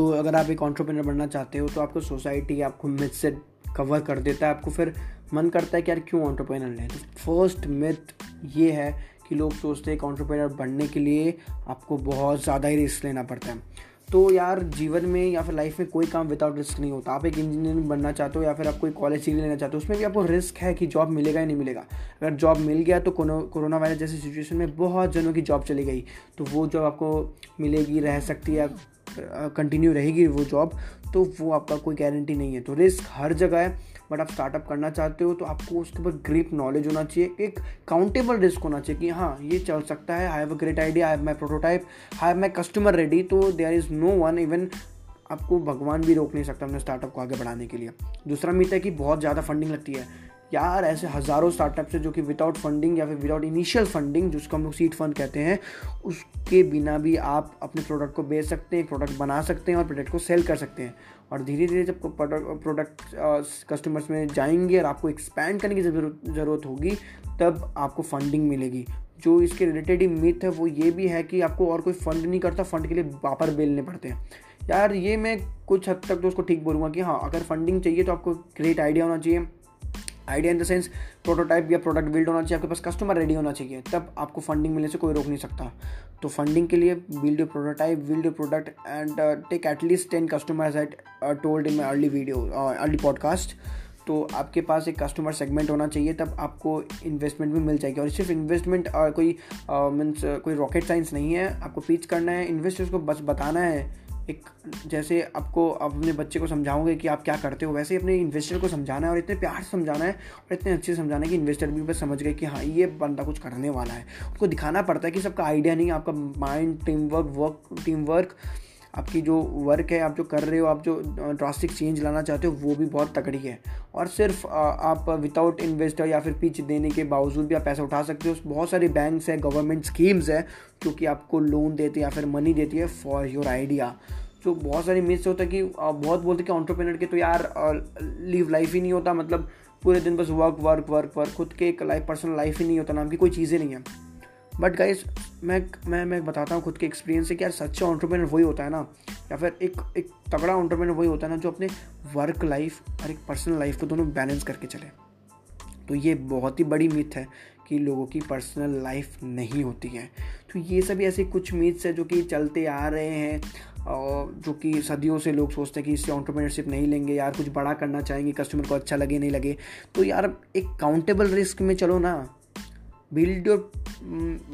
तो अगर आप एक एंटरप्रेन्योर बनना चाहते हो तो आपको सोसाइटी आपको मिथ से कवर कर देता है, आपको फिर मन करता है कि यार क्यों एंटरप्रेन्योर लें। तो फर्स्ट मिथ ये है कि लोग सोचते हैं कि एंटरप्रेन्योर बनने के लिए आपको बहुत ज़्यादा ही रिस्क लेना पड़ता है। तो यार जीवन में या फिर लाइफ में कोई काम विदाउट रिस्क नहीं होता। आप एक इंजीनियर बनना चाहते हो या फिर आप कोई कॉलेज डिग्री लेना चाहते हो, उसमें भी आपको रिस्क है कि जॉब मिलेगा या नहीं मिलेगा। अगर जॉब मिल गया तो कोरोना वायरस जैसी सिचुएशन में बहुत जनों की जॉब चली गई, तो वो जॉब आपको मिलेगी, रह सकती है, कंटिन्यू रहेगी वो जॉब, तो वो आपका कोई गारंटी नहीं है। तो रिस्क हर जगह है। बट आप स्टार्टअप करना चाहते हो तो आपको उसके ऊपर ग्रिप नॉलेज होना चाहिए, एक काउंटेबल रिस्क होना चाहिए कि हाँ ये चल सकता है। I have a great idea, I have my prototype, I have my customer ready, तो there is no one, even आपको भगवान भी रोक नहीं सकता अपने स्टार्टअप को आगे बढ़ाने के लिए। दूसरा मिथ है कि बहुत ज़्यादा फंडिंग लगती है। यार ऐसे हज़ारों स्टार्टअप्स हैं जो कि विदाउट फंडिंग या फिर विदाउट इनिशियल फंडिंग, जिसको हम लोग सीड फंड कहते हैं, उसके बिना भी आप अपने प्रोडक्ट को बेच सकते हैं, प्रोडक्ट बना सकते हैं और प्रोडक्ट को सेल कर सकते हैं। और धीरे धीरे जब प्रोडक्ट कस्टमर्स में जाएंगे और आपको एक्सपैंड करने की ज़रूरत होगी, तब आपको फंडिंग मिलेगी। जो इसके रिलेटेड ही मिथ है वो ये भी है कि आपको और कोई फंड नहीं करता, फंड के लिए बापर बेलने पड़ते हैं। यार ये मैं कुछ हद तक तो उसको ठीक बोलूँगा कि हाँ अगर फंडिंग चाहिए तो आपको ग्रेट आइडिया होना चाहिए, idea in the sense prototype या प्रोडक्ट बिल्ड होना चाहिए, आपके पास कस्टमर रेडी होना चाहिए, तब आपको फंडिंग मिलने से कोई रोक नहीं सकता। तो फंडिंग के लिए build your prototype, build your product and take at least 10 customers at told in my early video early podcast. तो आपके पास एक कस्टमर सेगमेंट होना चाहिए, तब आपको इन्वेस्टमेंट भी मिल जाएगी। और सिर्फ इन्वेस्टमेंट कोई मीन्स कोई रॉकेट साइंस नहीं है, आपको पिच करना है, इन्वेस्टर्स को बस बताना है। एक जैसे आपको अपने बच्चे को समझाओगे कि आप क्या करते हो, वैसे अपने इन्वेस्टर को समझाना है, और इतने प्यार से समझाना है और इतने अच्छे से समझाना है कि इन्वेस्टर भी बस समझ गए कि हाँ ये बंदा कुछ करने वाला है। उनको दिखाना पड़ता है कि सबका आइडिया नहीं, आपका माइंड, टीम वर्क, आपकी जो वर्क है, आप जो कर रहे हो, आप जो ड्रास्टिक चेंज लाना चाहते हो, वो भी बहुत तगड़ी है। और सिर्फ आप विदाउट इन्वेस्टर या फिर पिच देने के बावजूद भी आप पैसा उठा सकते हो। बहुत सारे बैंक्स हैं, गवर्नमेंट स्कीम्स हैं जो कि आपको लोन देती है या फिर मनी देती है फॉर योर आइडिया। जो बहुत सारी मिथ्स होता है कि बहुत बोलते कि एंटरप्रेन्योर के तो यार लीव लाइफ ही नहीं होता, मतलब पूरे दिन बस वर्क वर्क वर्क वर्क, खुद के एक लाइफ, पर्सनल लाइफ ही नहीं होता, नाम की कोई चीज़ें नहीं है। बट गाइस मैं बताता हूँ खुद के एक्सपीरियंस से कि यार सच्चा एंटरप्रेन्योर वही होता है ना, या फिर एक तगड़ा एंटरप्रेन्योर वही होता है ना जो अपने वर्क लाइफ और एक पर्सनल लाइफ को दोनों बैलेंस करके चले। तो ये बहुत ही बड़ी मिथ है कि लोगों की पर्सनल लाइफ नहीं होती है। तो ये सभी ऐसे कुछ मिथ्स है जो कि चलते आ रहे हैं और जो कि सदियों से लोग सोचते हैं कि इससे एंटरप्रेन्योरशिप नहीं लेंगे, यार कुछ बड़ा करना चाहेंगे, कस्टमर को अच्छा लगे नहीं लगे। तो यार एक काउंटेबल रिस्क में चलो ना, बिल्ड योर,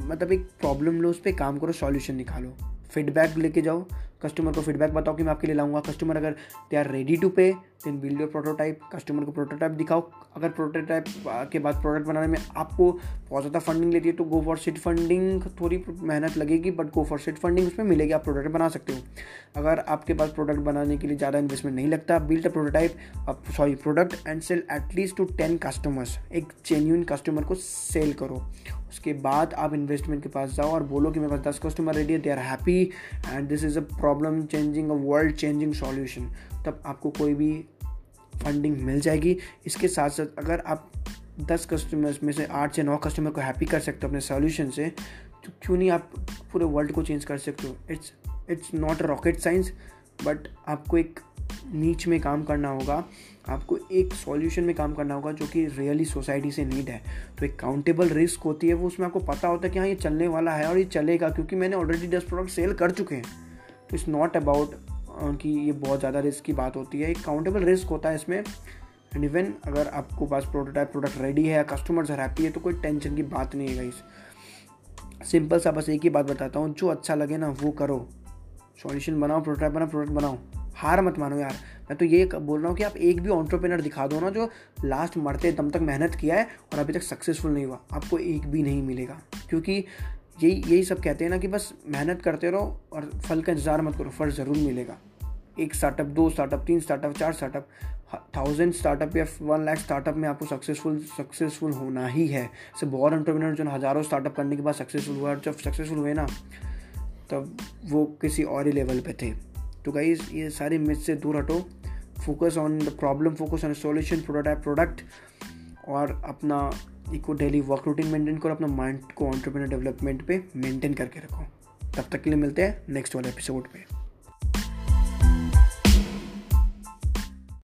मतलब एक प्रॉब्लम लो, उस पर काम करो, सॉल्यूशन निकालो, फीडबैक लेके जाओ, कस्टमर को फीडबैक बताओ कि मैं आपके लिए लाऊंगा। कस्टमर अगर they are ready to pay then build your prototype, customer को प्रोटोटाइप दिखाओ। अगर प्रोटोटाइप के बाद प्रोडक्ट बनाने में आपको बहुत ज़्यादा फंडिंग लेती है तो गो फॉर सीड फंडिंग, थोड़ी मेहनत लगेगी but go for seed funding, उसमें मिलेगी, आप प्रोडक्ट बना सकते हो। अगर आपके पास प्रोडक्ट बनाने के लिए ज़्यादा इन्वेस्टमेंट नहीं लगता, build a prototype product and sell at least to 10 customers, एक जेन्युइन कस्टमर को सेल करो। उसके बाद आप इन्वेस्टमेंट के पास जाओ और बोलो कि मेरे पास 10 कस्टमर रेडी है, they are happy and this is a problem changing, a world changing solution, तब आपको कोई भी फंडिंग मिल जाएगी। इसके साथ साथ अगर आप 10 कस्टमर्स में से 8 से 9 कस्टमर को हैप्पी कर सकते हो अपने सॉल्यूशन से, तो क्यों नहीं आप पूरे वर्ल्ड को चेंज कर सकते हो। It's not a rocket science, but आपको एक नीच में काम करना होगा, आपको एक सॉल्यूशन में काम करना होगा जो कि रियली सोसाइटी से नीड है। तो एक काउंटेबल रिस्क होती है वो, उसमें आपको पता होता है कि हाँ ये चलने वाला है और ये चलेगा क्योंकि मैंने ऑलरेडी 10 प्रोडक्ट सेल कर चुके हैं। तो इट्स नॉट अबाउट कि ये बहुत ज़्यादा रिस्क की बात होती है, एक काउंटेबल रिस्क होता है इसमें। एंड इवन अगर आपको पास प्रोटोटाइप प्रोडक्ट रेडी है, कस्टमर्स हैप्पी है, तो कोई टेंशन की बात नहीं है गाइस। सिंपल सा बस एक ही बात बताता हूँ, जो अच्छा लगे ना वो करो, सॉल्यूशन बनाओ, प्रोटोटाइप बनाओ, प्रोडक्ट बनाओ, हार मत मानो। यार मैं तो ये बोल रहा हूँ कि आप एक भी एंटरप्रेन्योर दिखा दो ना जो लास्ट मरते दम तक मेहनत किया है और अभी तक सक्सेसफुल नहीं हुआ, आपको एक भी नहीं मिलेगा। क्योंकि यही सब कहते हैं ना कि बस मेहनत करते रहो और फल का इंतजार मत करो, फल ज़रूर मिलेगा। एक startup, 2 startup, 3 startup, 4 startup, 1000 startup या 1 लाख स्टार्टअप में आपको सक्सेसफुल होना ही है। सब बहुत एंटरप्रेन्योर जो हज़ारों स्टार्टअप करने के बाद सक्सेसफुल हुआ, और जब सक्सेसफुल हुए ना तब वो किसी और ही लेवल पे थे। तो गाइस ये सारे मिथ से दूर हटो, focus on the problem, focus on solution, prototype, product, और अपना एक डेली वर्क रूटीन मेंटेन करो, अपना माइंड को एंटरप्रेन्योर डेवलपमेंट पे मेंटेन करके रखो। तब तक के लिए मिलते हैं नेक्स्ट वाले एपिसोड पे।